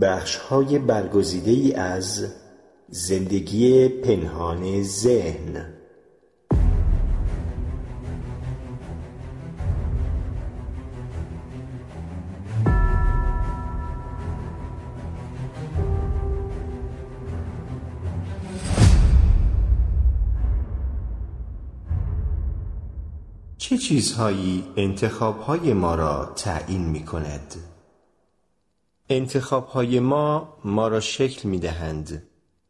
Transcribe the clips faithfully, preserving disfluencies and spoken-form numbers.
بخش‌های برگزیده‌ای از زندگی پنهان ذهن. چه چیزهایی انتخاب‌های ما را تعیین می‌کند؟ انتخاب‌های ما ما را شکل می‌دهند.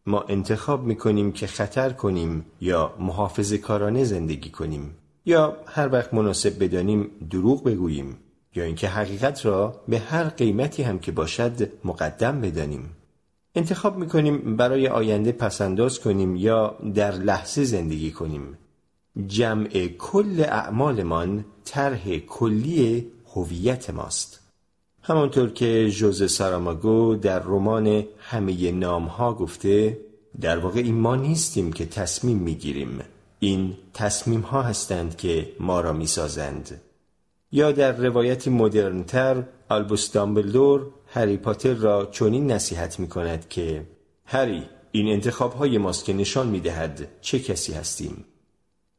ما انتخاب می‌کنیم که خطر کنیم یا محافظه‌کارانه زندگی کنیم، یا هر وقت مناسب بدانیم دروغ بگوییم، یا اینکه حقیقت را به هر قیمتی هم که باشد مقدم بدانیم. انتخاب می‌کنیم برای آینده پس‌انداز کنیم یا در لحظه زندگی کنیم. جمع کل اعمالمان طرح کلی هویت ماست. همانطور که ژوزه ساراماگو در رمان همه نام‌ها گفته، در واقع این ما نیستیم که تصمیم می‌گیریم، این تصمیم‌ها هستند که ما را می‌سازند. یا در روایتی مدرن‌تر، آلبوس دامبلدور هری پاتر را چنین نصیحت می‌کند که هری، این انتخاب‌های ماست که نشان می‌دهد چه کسی هستیم.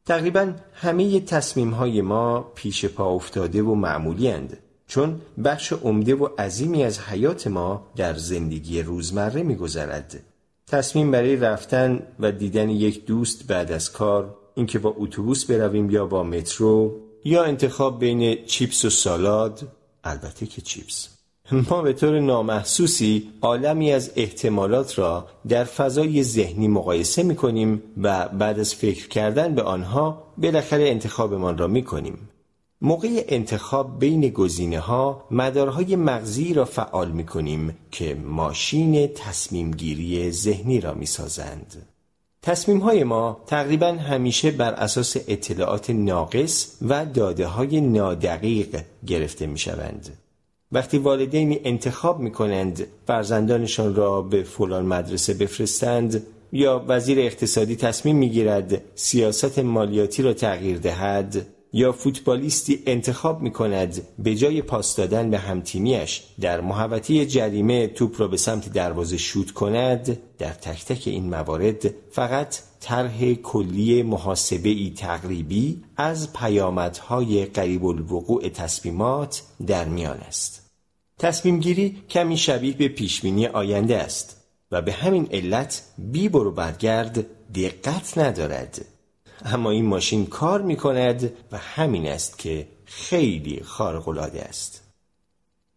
تقریباً همه تصمیم‌های ما پیش پا افتاده و معمولی اند، چون بخش عمده و عظیمی از حیات ما در زندگی روزمره می‌گذرد. تصمیم برای رفتن و دیدن یک دوست بعد از کار، اینکه با اتوبوس برویم یا با مترو، یا انتخاب بین چیپس و سالاد، البته که چیپس. ما به طور نامحسوسی عالمی از احتمالات را در فضای ذهنی مقایسه می‌کنیم و بعد از فکر کردن به آنها بالاخره انتخابمان را می‌کنیم. موقع انتخاب بین گزینه‌ها مدارهای مغزی را فعال می‌کنیم که ماشین تصمیم‌گیری ذهنی را می‌سازند. تصمیم‌های ما تقریباً همیشه بر اساس اطلاعات ناقص و داده‌های نادقیق گرفته می‌شوند. وقتی والدینی انتخاب می‌کنند فرزندانشان را به فلان مدرسه بفرستند، یا وزیر اقتصادی تصمیم می‌گیرد سیاست مالیاتی را تغییر دهد، یا فوتبالیستی انتخاب می‌کند به جای پاس دادن به همتیمیش در محوطه جریمه توپ را به سمت دروازه شوت کند، در تک تک این موارد فقط طرح کلی محاسبه‌ای تقریبی از پیامدهای قریب الوقوع تصمیمات در میان است. تصمیم گیری کمی شبیه به پیشبینی آینده است و به همین علت بی برو برگرد دقت ندارد. اما این ماشین کار می‌کند و همین است که خیلی خارق‌العاده است.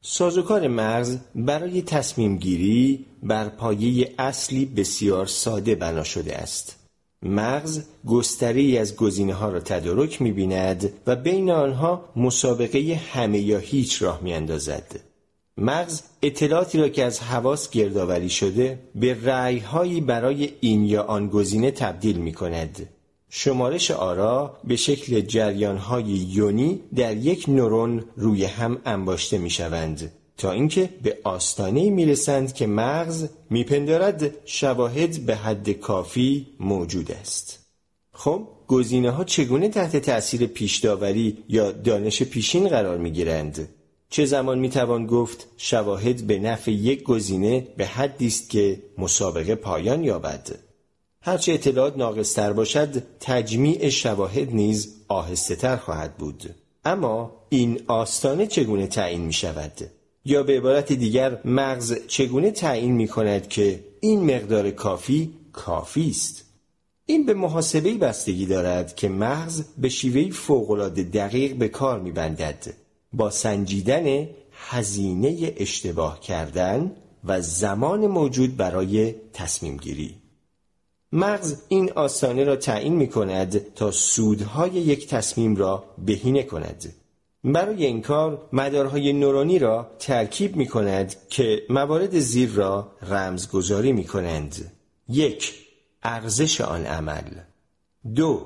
سازوکار مغز برای تصمیم گیری بر پایه اصلی بسیار ساده بنا شده است. مغز گستره‌ای از گزینه‌ها را تدارک می‌بیند و بین آنها مسابقه همه یا هیچ راه می‌اندازد. مغز اطلاعاتی را که از حواس گردآوری شده به رأی‌هایی برای این یا آن گزینه تبدیل می‌کند. شمارش آرا به شکل جریان‌های یونی در یک نورون روی هم انباشته می‌شوند تا اینکه به آستانه‌ای می‌رسند که مغز می‌پندارد شواهد به حد کافی موجود است. خب گزینه‌ها چگونه تحت تأثیر پیش‌داوری یا دانش پیشین قرار می‌گیرند؟ چه زمان می‌توان گفت شواهد به نفع یک گزینه به حدی است که مسابقه پایان یابد؟ هرچه اطلاعات ناقص‌تر باشد تجمیع شواهد نیز آهسته‌تر خواهد بود. اما این آستانه چگونه تعیین می‌شود؟ یا به عبارت دیگر مغز چگونه تعیین می‌کند که این مقدار کافی کافی است؟ این به محاسبه‌ای بستگی دارد که مغز به شیوهی فوق‌العاده دقیق به کار می‌بندد، با سنجیدن هزینه اشتباه کردن و زمان موجود برای تصمیم‌گیری. مغز این آستانه را تعیین می‌کند تا سودهای یک تصمیم را بهینه کند. برای این کار مدارهای نورانی را ترکیب می‌کند که موارد زیر را رمزگذاری می‌کنند: یک، ارزش آن عمل. دو،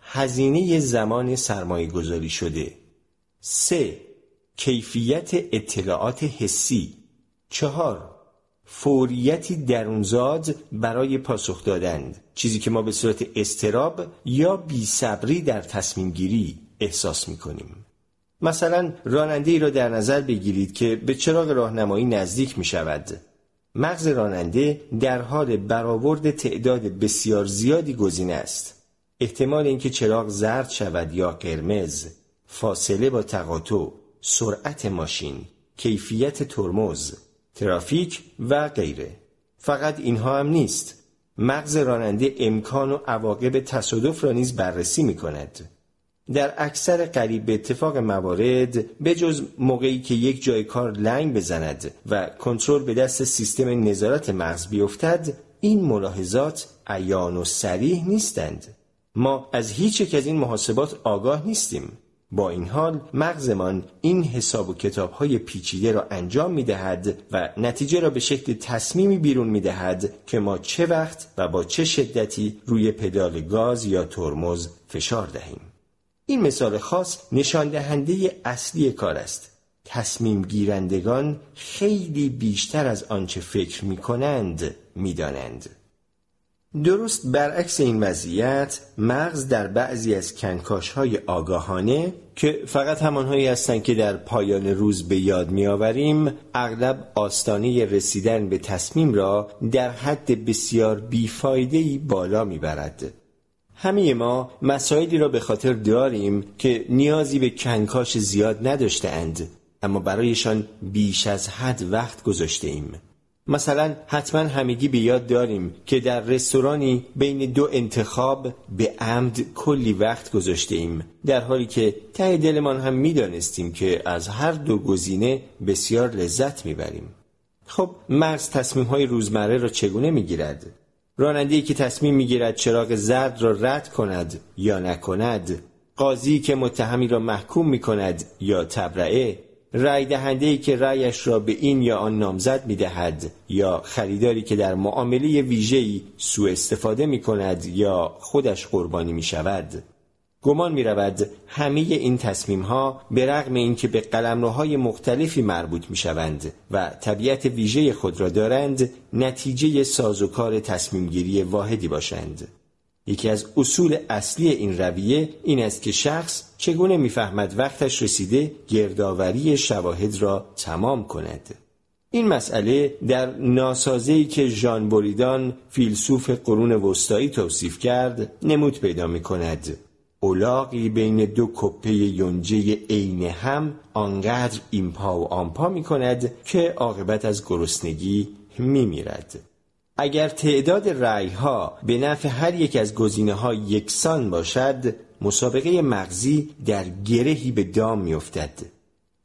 هزینه زمان سرمایه‌گذاری شده. سه، کیفیت اطلاعات حسی. چهار، فوریتی درونزاد برای پاسخ دادن، چیزی که ما به صورت اضطراب یا بی‌صبری در تصمیم گیری احساس می‌کنیم. مثلا راننده‌ای را در نظر بگیرید که به چراغ راهنمایی نزدیک می‌شود. مغز راننده در حال برآورد تعداد بسیار زیادی گزینه است. احتمال اینکه چراغ زرد شود یا قرمز، فاصله با تقاطع، سرعت ماشین، کیفیت ترمز، ترافیک و غیره. فقط اینها هم نیست. مغز راننده امکان و عواقب تصادف را نیز بررسی می کند. در اکثر قریب به اتفاق موارد، به جز موقعی که یک جای کار لنگ بزند و کنترل به دست سیستم نظارت مغز بیفتد، این ملاحظات عیان و صریح نیستند. ما از هیچ یک از این محاسبات آگاه نیستیم. با این حال مغزمان این حساب و کتاب‌های پیچیده را انجام می‌دهد و نتیجه را به شکل تصمیمی بیرون می‌دهد که ما چه وقت و با چه شدتی روی پدال گاز یا ترمز فشار دهیم. این مثال خاص نشان دهنده اصلی کار است. تصمیم گیرندگان خیلی بیشتر از آنچه فکر می‌کنند می‌دانند. درست برعکس این وضعیت، مغز در بعضی از کنکاش‌های آگاهانه که فقط همان‌هایی هستند که در پایان روز به یاد می‌آوریم، اغلب آستانه رسیدن به تصمیم را در حد بسیار بی‌فایده‌ای بالا می‌برد. همه ما مسائلی را به خاطر داریم که نیازی به کنکاش زیاد نداشته‌اند، اما برایشان بیش از حد وقت گذاشته‌ایم. مثلا حتما همگی به یاد داریم که در رستورانی بین دو انتخاب به عمد کلی وقت گذاشته ایم، در حالی که ته دلمان هم می دانستیم که از هر دو گزینه بسیار لذت می بریم. خب مغز تصمیم های روزمره را چگونه می گیرد؟ راننده‌ای که تصمیم می گیرد چراغ زرد را رد کند یا نکند، قاضی که متهمی را محکوم می کند یا تبرئه، رای دهنده‌ای که رایش را به این یا آن نامزد می‌دهد، یا خریداری که در معامله ویژه‌ای سوء استفاده می‌کند یا خودش قربانی می‌شود. گمان می‌رود همه این تصمیم‌ها به رغم اینکه به قلمروهای مختلفی مربوط می‌شوند و طبیعت ویژه خود را دارند، نتیجه سازوکار تصمیم‌گیری واحدی باشند. یکی از اصول اصلی این رویه این است که شخص چگونه میفهمد وقتش رسیده گردآوری شواهد را تمام کند. این مسئله در ناسازه‌ای که ژان بوریدان فیلسوف قرون وسطایی توصیف کرد نمود پیدا می‌کند. الاغی بین دو کپه یونجه عین هم آنقدر این پا و آن پا می‌کند که عاقبت از گرسنگی می‌میرد. اگر تعداد رأی‌ها به نفع هر یک از گزینه‌ها یکسان باشد، مسابقه مغزی در گرهی به دام می‌افتد.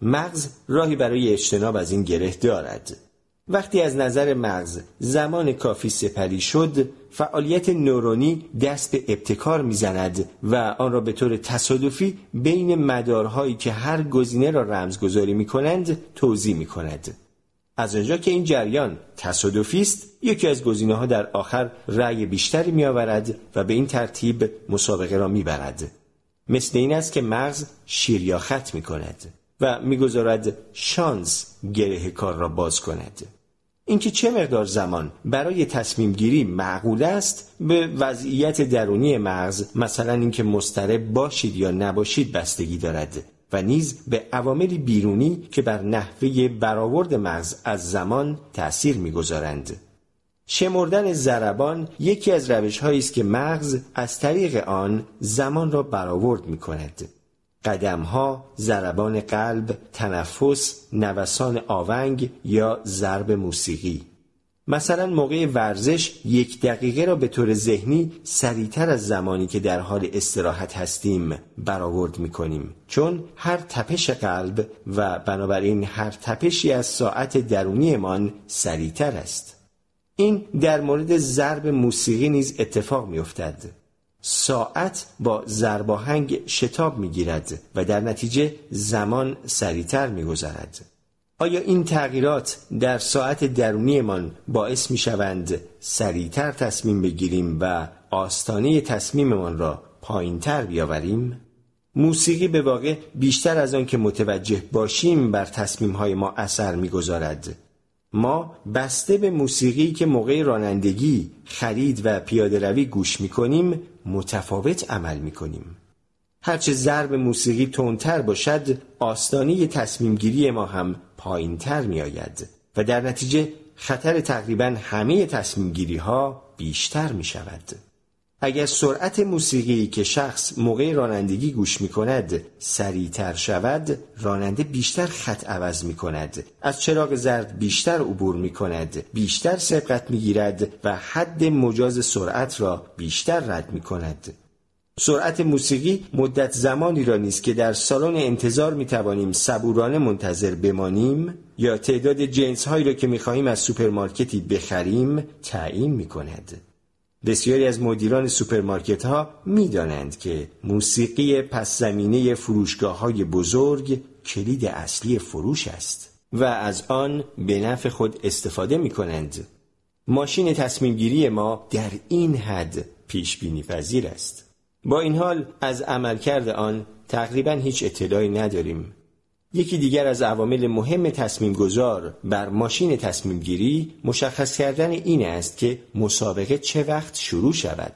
مغز راهی برای اجتناب از این گره دارد. وقتی از نظر مغز زمان کافی سپری شد، فعالیت نورونی دست به ابتکار می‌زند و آن را به طور تصادفی بین مدارهایی که هر گزینه را رمزگذاری می‌کنند توزیع می‌کند. از آنجا که این جریان تصادفی است، یکی از گزینه‌ها در آخر رأی بیشتری می‌آورد و به این ترتیب مسابقه را می‌برد. مثل این است که مغز شیریاخت می‌کند و می‌گذارد شانس گره کار را باز کند. اینکه چه مقدار زمان برای تصمیم گیری معقول است به وضعیت درونی مغز، مثلا اینکه مضطرب باشید یا نباشید، بستگی دارد و نیز به عواملی بیرونی که بر نحوه برآورد مغز از زمان تأثیر می‌گذارند. شمردن ضربان یکی از روش‌هایی است که مغز از طریق آن زمان را برآورد می‌کند. قدم‌ها، ضربان قلب، تنفس، نوسان آونگ یا ضرب موسیقی. مثلا موقع ورزش یک دقیقه را به طور ذهنی سریعتر از زمانی که در حال استراحت هستیم برآورد می‌کنیم، چون هر تپش قلب و بنابراین هر تپشی از ساعت درونیمان سریعتر است. این در مورد ضرب موسیقی نیز اتفاق می‌افتد. ساعت با ضرب آهنگ شتاب می‌گیرد و در نتیجه زمان سریعتر می‌گذرد. آیا این تغییرات در ساعت درونیمان باعث میشوند سریعتر تصمیم بگیریم و آستانه تصمیممان را پایینتر بیاوریم؟ موسیقی به واقع بیشتر از آن که متوجه باشیم بر تصمیم‌های ما اثر می‌گذارد. ما بسته به موسیقی که موقع رانندگی، خرید و پیاده‌روی گوش می‌کنیم متفاوت عمل می‌کنیم. هرچه ضرب موسیقی تندتر باشد، آستانه تصمیم گیری ما هم پایینتر می آید و در نتیجه خطر تقریبا همه تصمیم گیری ها بیشتر می شود. اگر سرعت موسیقی که شخص موقع رانندگی گوش می کند سریعتر شود، راننده بیشتر خط عوض می کند، از چراغ زرد بیشتر عبور می کند، بیشتر سبقت می گیرد و حد مجاز سرعت را بیشتر رد می کند. سرعت موسیقی مدت زمانی را نیست که در سالن انتظار می توانیم صبورانه منتظر بمانیم یا تعداد جنس هایی را که می خواهیم از سوپرمارکتی بخریم تعیین می کند. بسیاری از مدیران سوپرمارکت ها می دانند که موسیقی پس زمینه فروشگاه های بزرگ کلید اصلی فروش است و از آن به نفع خود استفاده می کنند. ماشین تصمیم گیری ما در این حد پیش بینی پذیر است. با این حال از عملکرد آن تقریباً هیچ اطلاعی نداریم. یکی دیگر از عوامل مهم تصمیم گذار بر ماشین تصمیم گیری مشخص کردن این است که مسابقه چه وقت شروع شود.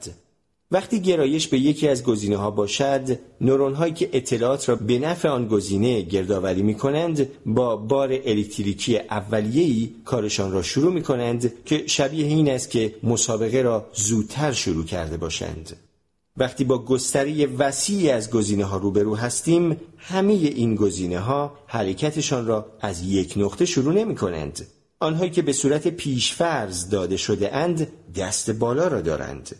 وقتی گرایش به یکی از گزینه ها باشد، نورون هایی که اطلاعات را به نفع آن گزینه گردآوری می کنند با بار الکتریکی اولیه‌ای کارشان را شروع می کنند که شبیه این است که مسابقه را زودتر شروع کرده باشند. وقتی با گستری وسیعی از گزینه‌ها روبرو هستیم، همه این گزینه‌ها حرکتشان را از یک نقطه شروع نمی‌کنند. آنهایی که به صورت پیشفرض داده شده اند، دست بالا را دارند.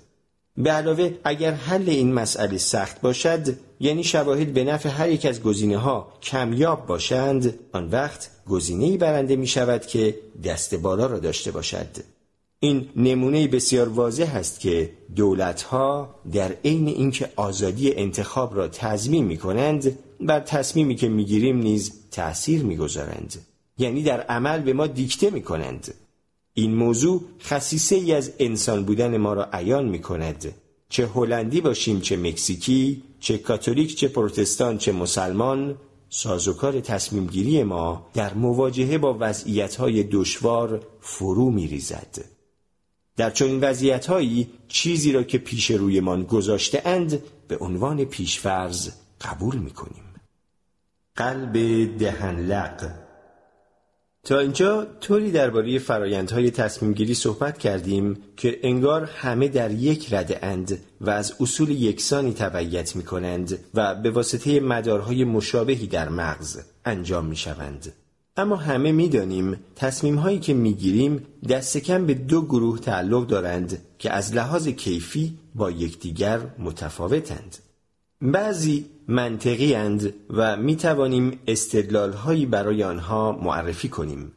به علاوه اگر حل این مسئله سخت باشد، یعنی شواهد به نفع هر یک از گزینه‌ها کمیاب باشند، آن وقت گزینه‌ای برنده می‌شود که دست بالا را داشته باشد. این نمونه بسیار واضح است که دولت‌ها در عین اینکه آزادی انتخاب را تضمین می‌کنند، بر تصمیمی که می‌گیریم نیز تأثیر می‌گذارند، یعنی در عمل به ما دیکته می‌کنند. این موضوع خصیصه‌ای از انسان بودن ما را عیان می‌کند. چه هلندی باشیم، چه مکزیکی، چه کاتولیک، چه پروتستان، چه مسلمان، سازوکار تصمیم‌گیری ما در مواجهه با وضعیت‌های دشوار فرو می‌ریزد. در چنین وضعیت‌هایی چیزی را که پیش رویمان گذاشته اند به عنوان پیشفرض قبول می‌کنیم. قلب دهن‌لق. تا اینجا طوری درباره فرآیندهای تصمیم‌گیری صحبت کردیم که انگار همه در یک رده اند و از اصول یکسانی تبعیت می‌کنند و به واسطه مدارهای مشابهی در مغز انجام می‌شوند. اما همه می‌دانیم تصمیم‌هایی که می‌گیریم دست کم به دو گروه تعلق دارند که از لحاظ کیفی با یکدیگر متفاوتند. بعضی منطقی اند و می‌توانیم استدلال‌هایی برای آنها معرفی کنیم.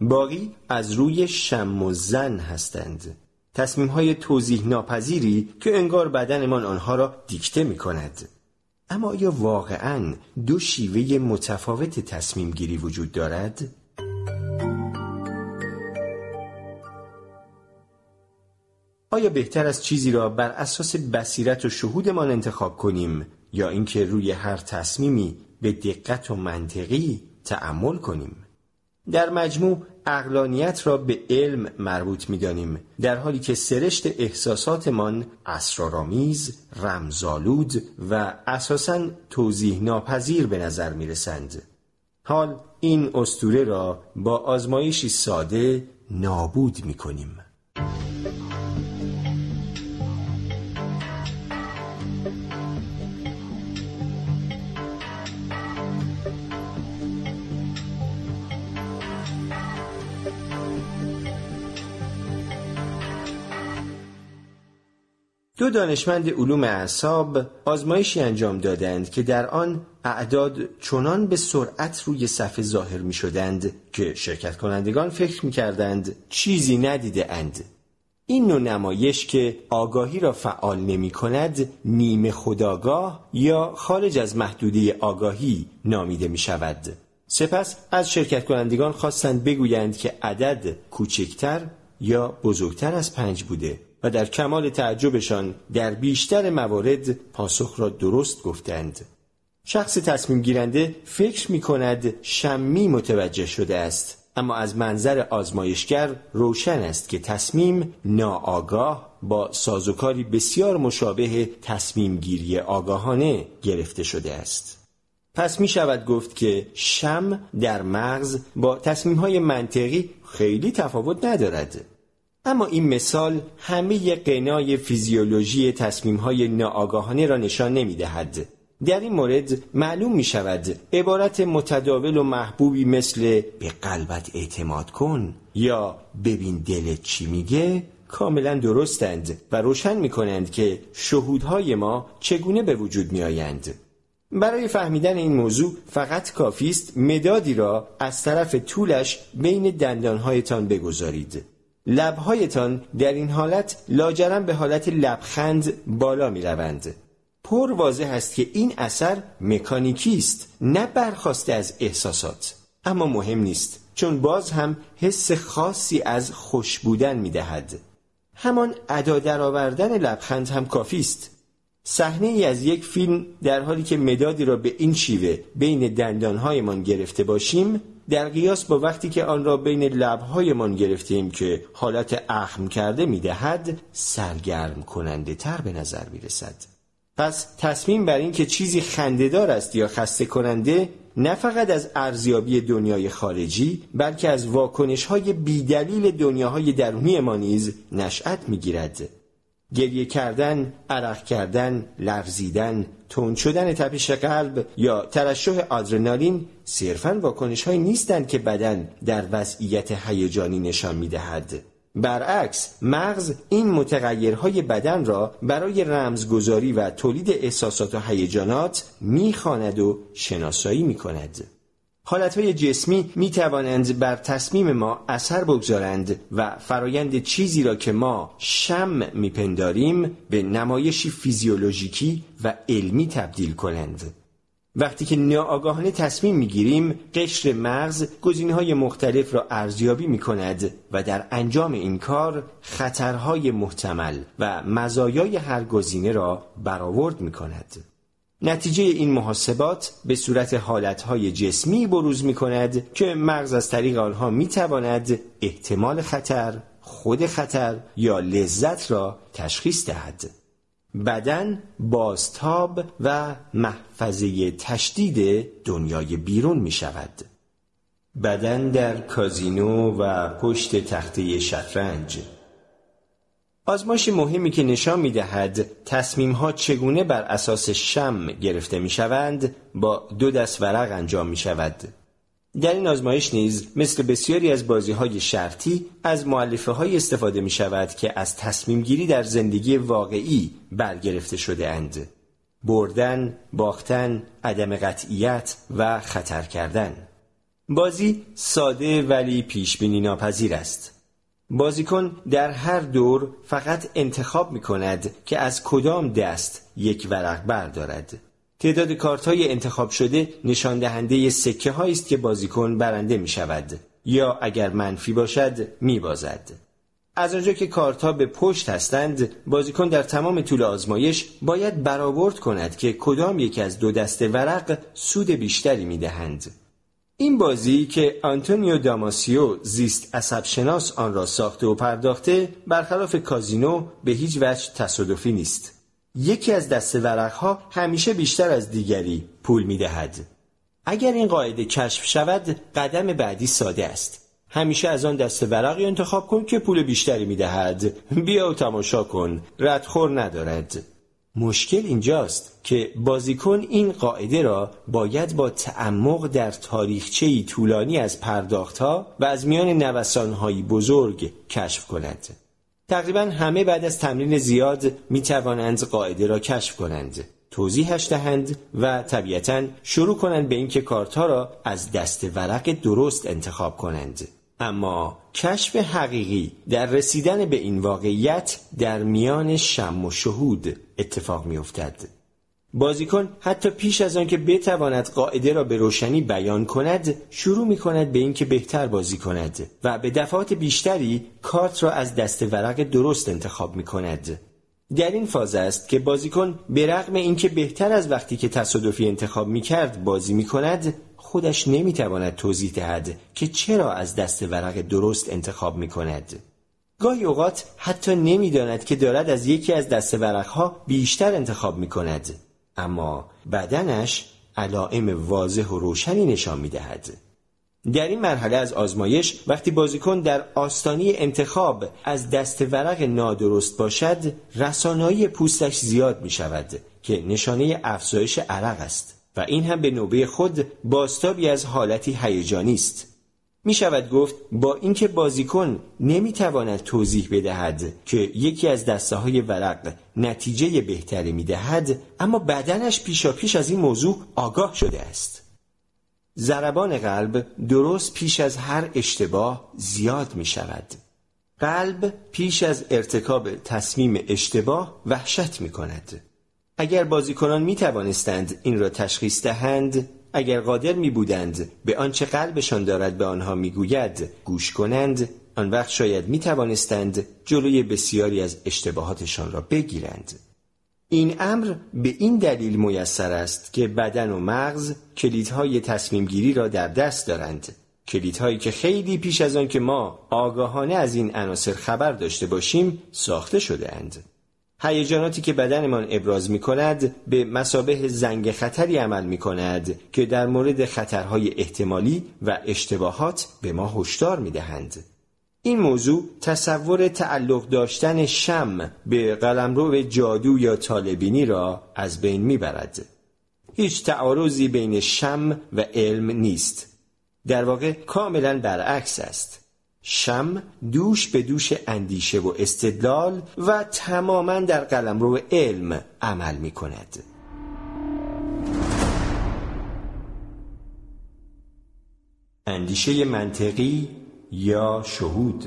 باقی از روی شم و زن هستند. تصمیم‌های توضیح ناپذیری که انگار بدنمان آنها را دیکته می‌کند. اما آیا واقعاً دو شیوه متفاوت تصمیم گیری وجود دارد؟ آیا بهتر است چیزی را بر اساس بصیرت و شهودمان انتخاب کنیم یا اینکه روی هر تصمیمی به دقت و منطقی تأمل کنیم؟ در مجموع عقلانیت را به علم مربوط می‌دانیم، در حالی که سرشت احساساتمان اسرارآمیز، رمزآلود و اساساً توضیح ناپذیر به نظر می‌رسند. حال این اسطوره را با آزمایشی ساده نابود می‌کنیم. دو دانشمند علوم اعصاب آزمایشی انجام دادند که در آن اعداد چنان به سرعت روی صفحه ظاهر می شدند که شرکت کنندگان فکر می کردند چیزی ندیده اند. این نوع نمایش که آگاهی را فعال نمی کند نیمه خودآگاه یا خارج از محدوده آگاهی نامیده می شود. سپس از شرکت کنندگان خواستند بگویند که عدد کوچکتر یا بزرگتر از پنج بوده و در کمال تعجبشان در بیشتر موارد پاسخ را درست گفتند. شخص تصمیم گیرنده فکر می کند شمی متوجه شده است، اما از منظر آزمایشگر روشن است که تصمیم ناآگاه با سازوکاری بسیار مشابه تصمیم گیری آگاهانه گرفته شده است. پس می شود گفت که شم در مغز با تصمیم‌های منطقی خیلی تفاوت ندارد. اما این مثال همه قنای فیزیولوژی تصمیم‌های ناآگاهانه را نشان نمی‌دهد. در این مورد معلوم می شود عبارت متداول و محبوبی مثل به قلبت اعتماد کن یا ببین دلت چی میگه کاملا درستند و روشن می کنند که شهودهای ما چگونه به وجود می آیند. برای فهمیدن این موضوع فقط کافی است مدادی را از طرف طولش بین دندانهایتان بگذارید. لبهایتان در این حالت لاجرم به حالت لبخند بالا می روند. پر واضح است که این اثر مکانیکی است، نه برخواسته از احساسات. اما مهم نیست، چون باز هم حس خاصی از خوش بودن می دهد. همان ادا درآوردن لبخند هم کافی است. صحنه ای از یک فیلم در حالی که مدادی را به این شیوه بین دندانهایمان گرفته باشیم، در قیاس با وقتی که آن را بین لبهایمان گرفتیم که حالت اخم کرده می دهد، سرگرم کننده تر به نظر می رسد. پس تصمیم بر این که چیزی خنده‌دار است یا خسته کننده نه فقط از ارزیابی دنیای خارجی بلکه از واکنش‌های بی‌دلیل دنیاهای درونی ما نیز نشأت می‌گیرد. گریه کردن، عرق کردن، لرزیدن، تند شدن تپش قلب یا ترشح آدرنالین صرفاً واکنش‌هایی نیستند که بدن در وضعیت هیجانی نشان می‌دهد. برعکس مغز این متغیرهای بدن را برای رمزگذاری و تولید احساسات و هیجانات میخواند و شناسایی میکند. حالتهای جسمی میتوانند بر تصمیم ما اثر بگذارند و فرایند چیزی را که ما شم میپنداریم به نمایشی فیزیولوژیکی و علمی تبدیل کنند. وقتی که ناآگاهانه تصمیم میگیریم، قشر مغز گزینه‌های مختلف را ارزیابی میکند و در انجام این کار خطرهای محتمل و مزایای هر گزینه را برآورد میکند. نتیجه این محاسبات به صورت حالتهای جسمی بروز میکند که مغز از طریق آنها میتواند احتمال خطر، خود خطر یا لذت را تشخیص دهد. بدن بازتاب و محفظه تشدید دنیای بیرون می شود. بدن در کازینو و پشت تخته شطرنج. آزمایش مهمی که نشان می دهد تصمیم ها چگونه بر اساس شم گرفته می شوند با دو دست ورق انجام می شود. در این آزمایش نیز مثل بسیاری از بازی‌های شرطی از مؤلفه‌هایی استفاده می‌شود که از تصمیم‌گیری در زندگی واقعی برگرفته شده اند. بردن، باختن، عدم قطعیت و خطر کردن. بازی ساده ولی پیش‌بینی ناپذیر است. بازیکن در هر دور فقط انتخاب می‌کند که از کدام دست یک ورق بردارد. تعداد کارت‌های انتخاب شده نشان دهنده سکه‌هایی است که بازیکن برنده می‌شود یا اگر منفی باشد می‌بازد. از آنجا که کارت‌ها به پشت هستند، بازیکن در تمام طول آزمایش باید برآورد کند که کدام یک از دو دسته ورق سود بیشتری می‌دهند. این بازی که آنتونیو داماسیو زیست عصب‌شناس آن را ساخته و پرداخته، برخلاف کازینو به هیچ وجه تصادفی نیست. یکی از دسته ورق‌ها همیشه بیشتر از دیگری پول می‌دهد. اگر این قاعده کشف شود، قدم بعدی ساده است. همیشه از آن دسته ورقی انتخاب کن که پول بیشتری می‌دهد. بیا و تماشا کن، ردخور ندارد. مشکل اینجاست که بازیکن این قاعده را باید با تعمق در تاریخچه‌ای طولانی از پرداخت‌ها و از میان نوسان‌های بزرگ کشف کند. تقریبا همه بعد از تمرین زیاد می توانند قاعده را کشف کنند، توضیحش دهند و طبیعتاً شروع کنند به اینکه کارت‌ها را از دست ورق درست انتخاب کنند. اما کشف حقیقی در رسیدن به این واقعیت در میان شم و شهود اتفاق می افتد. بازیکن حتی پیش از آن که بتواند قاعده را به روشنی بیان کند، شروع می کند به اینکه بهتر بازی کند و به دفعات بیشتری کارت را از دست ورق درست انتخاب می کند. در این فاز است که بازیکن به رغم اینکه بهتر از وقتی که تصادفی انتخاب می کرد بازی می کند، خودش نمی تواند توضیح دهد که چرا از دست ورق درست انتخاب می کند. گاهی اوقات حتی نمی داند که دارد از یکی از دست ورقها بیشتر انتخاب می کند. اما بدنش علائم واضح و روشنی نشان می‌دهد. در این مرحله از آزمایش وقتی بازیکن در آستانه انتخاب از دست ورق نادرست باشد، رسانایی پوستش زیاد می‌شود که نشانه افزایش عرق است و این هم به نوبه خود بازتابی از حالتی هیجانی است. می شود گفت با اینکه بازیکن نمی تواند توضیح بدهد که یکی از دسته های ورق نتیجه بهتری می دهد، اما بدنش پیشا پیش از این موضوع آگاه شده است. ضربان قلب درست پیش از هر اشتباه زیاد می شود. قلب پیش از ارتکاب تصمیم اشتباه وحشت می کند. اگر بازیکنان می توانستند این را تشخیص دهند، اگر قادر می بودند به آنچه قلبشان دارد به آنها می گوید گوش کنند، آن وقت شاید می توانستند جلوی بسیاری از اشتباهاتشان را بگیرند. این امر به این دلیل میسر است که بدن و مغز کلیدهای تصمیم گیری را در دست دارند، کلیدهایی که خیلی پیش از آن که ما آگاهانه از این عناصر خبر داشته باشیم ساخته شده اند. هیجاناتی که بدنمان ابراز می کند به مثابه زنگ خطری عمل می کند که در مورد خطرهای احتمالی و اشتباهات به ما هشدار می دهند. این موضوع تصور تعلق داشتن شمع به قلمرو جادو یا طالع‌بینی را از بین می برد. هیچ تعارضی بین شمع و علم نیست. در واقع کاملا برعکس است. شمع دوش به دوش اندیشه و استدلال و تماما در قلمرو علم عمل می کند. اندیشه منطقی یا شهود.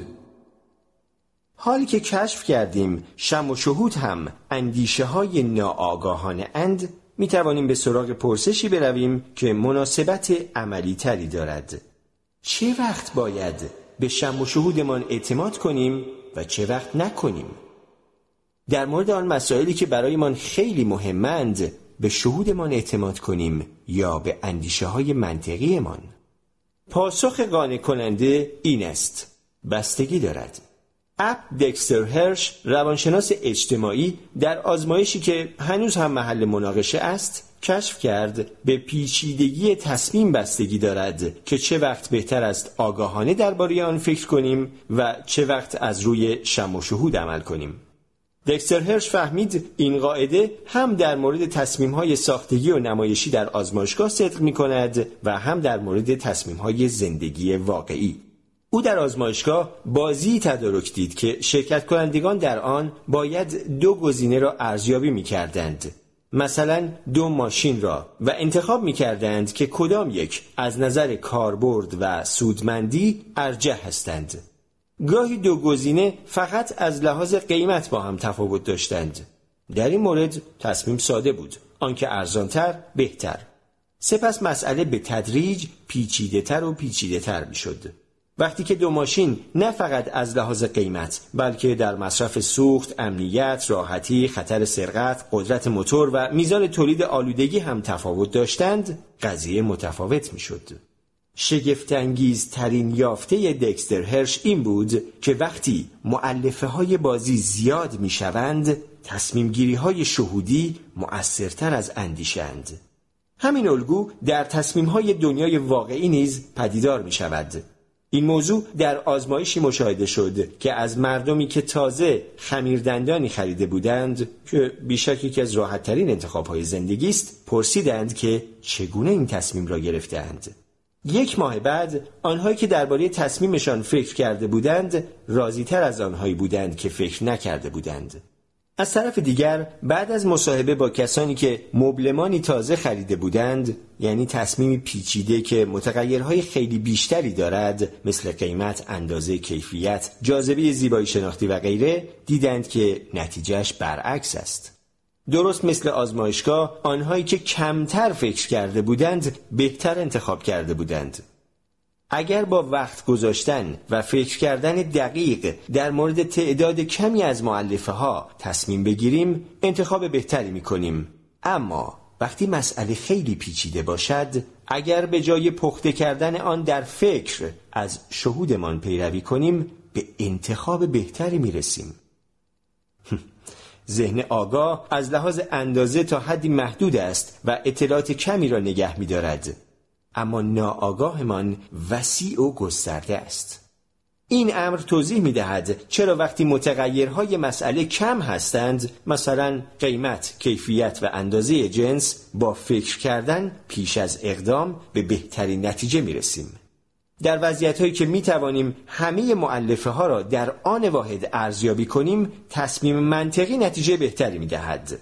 حالی که کشف کردیم شمع و شهود هم اندیشه های ناآگاهانه اند، می توانیم به سراغ پرسشی برویم که مناسبت عملی تری دارد. چه وقت باید به شمع و شهودمان اعتماد کنیم و چه وقت نکنیم؟ در مورد آن مسائلی که برایمان خیلی مهمند به شهودمان اعتماد کنیم یا به اندیشه های منطقی مان؟ پاسخ قانع کننده این است: بستگی دارد. اپ دکستر هرش، روانشناس اجتماعی، در آزمایشی که هنوز هم محل مناقشه است کشف کرد به پیچیدگی تصمیم بستگی دارد که چه وقت بهتر است آگاهانه درباره آن فکر کنیم و چه وقت از روی شمع و شهود عمل کنیم. دکستر هرش فهمید این قاعده هم در مورد تصمیم‌های ساختگی و نمایشی در آزمایشگاه صدق می‌کند و هم در مورد تصمیم‌های زندگی واقعی. او در آزمایشگاه بازی تدارک دید که شرکت کنندگان در آن باید دو گزینه را ارزیابی می‌کردند. مثلا دو ماشین را، و انتخاب می‌کردند که کدام یک از نظر کاربرد و سودمندی ارجح هستند. گاهی دو گزینه فقط از لحاظ قیمت با هم تفاوت داشتند. در این مورد تصمیم ساده بود: آنکه ارزانتر بهتر. سپس مسئله به تدریج پیچیده‌تر و پیچیده‌تر می‌شد. وقتی که دو ماشین نه فقط از لحاظ قیمت بلکه در مصرف سوخت، امنیت، راحتی، خطر سرقت، قدرت موتور و میزان تولید آلودگی هم تفاوت داشتند، قضیه متفاوت میشد. شگفت‌انگیز ترین یافته دکستر هرش این بود که وقتی مؤلفه های بازی زیاد میشوند، تصمیم گیری های شهودی مؤثرتر از اندیشند. همین الگو در تصمیم های دنیای واقعی نیز پدیدار میشود. این موضوع در آزمایشی مشاهده شد که از مردمی که تازه خمیردندانی خریده بودند، که بیشک یکی از راحت‌ترین انتخاب‌های زندگی است، پرسیدند که چگونه این تصمیم را گرفتند. یک ماه بعد، آنهایی که درباره تصمیمشان فکر کرده بودند، راضی‌تر از آنهایی بودند که فکر نکرده بودند. از طرف دیگر، بعد از مصاحبه با کسانی که مبلمانی تازه خریده بودند، یعنی تصمیمی پیچیده که متغیرهای خیلی بیشتری دارد مثل قیمت، اندازه، کیفیت، جاذبه، زیبایی شناختی و غیره، دیدند که نتیجهش برعکس است. درست مثل آزمایشگاه، آنهایی که کمتر فکر کرده بودند بهتر انتخاب کرده بودند. اگر با وقت گذاشتن و فکر کردن دقیق در مورد تعداد کمی از مؤلفه ها تصمیم بگیریم، انتخاب بهتری می کنیم. اما وقتی مسئله خیلی پیچیده باشد، اگر به جای پخته کردن آن در فکر از شهودمان پیروی کنیم، به انتخاب بهتری می رسیم. ذهن آگاه از لحاظ اندازه تا حدی محدود است و اطلاعات کمی را نگه می‌دارد، اما ناآگاهمان وسیع و گسترده است. این امر توضیح می‌دهد چرا وقتی متغیرهای مسئله کم هستند، مثلا قیمت، کیفیت و اندازه جنس، با فکر کردن پیش از اقدام به بهترین نتیجه می‌رسیم. در وضعیت‌هایی که می‌توانیم همه مؤلفه‌ها را در آن واحد ارزیابی کنیم، تصمیم منطقی نتیجه بهتری می‌دهد.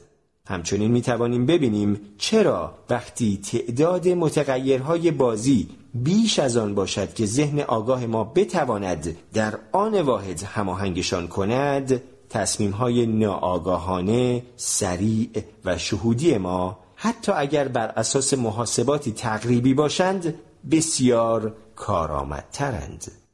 همچنین می‌توانیم ببینیم چرا وقتی تعداد متغیرهای بازی بیش از آن باشد که ذهن آگاه ما بتواند در آن واحد هماهنگشان کند، تصمیم‌های ناآگاهانه، سریع و شهودی ما، حتی اگر بر اساس محاسباتی تقریبی باشند، بسیار کارآمدترند.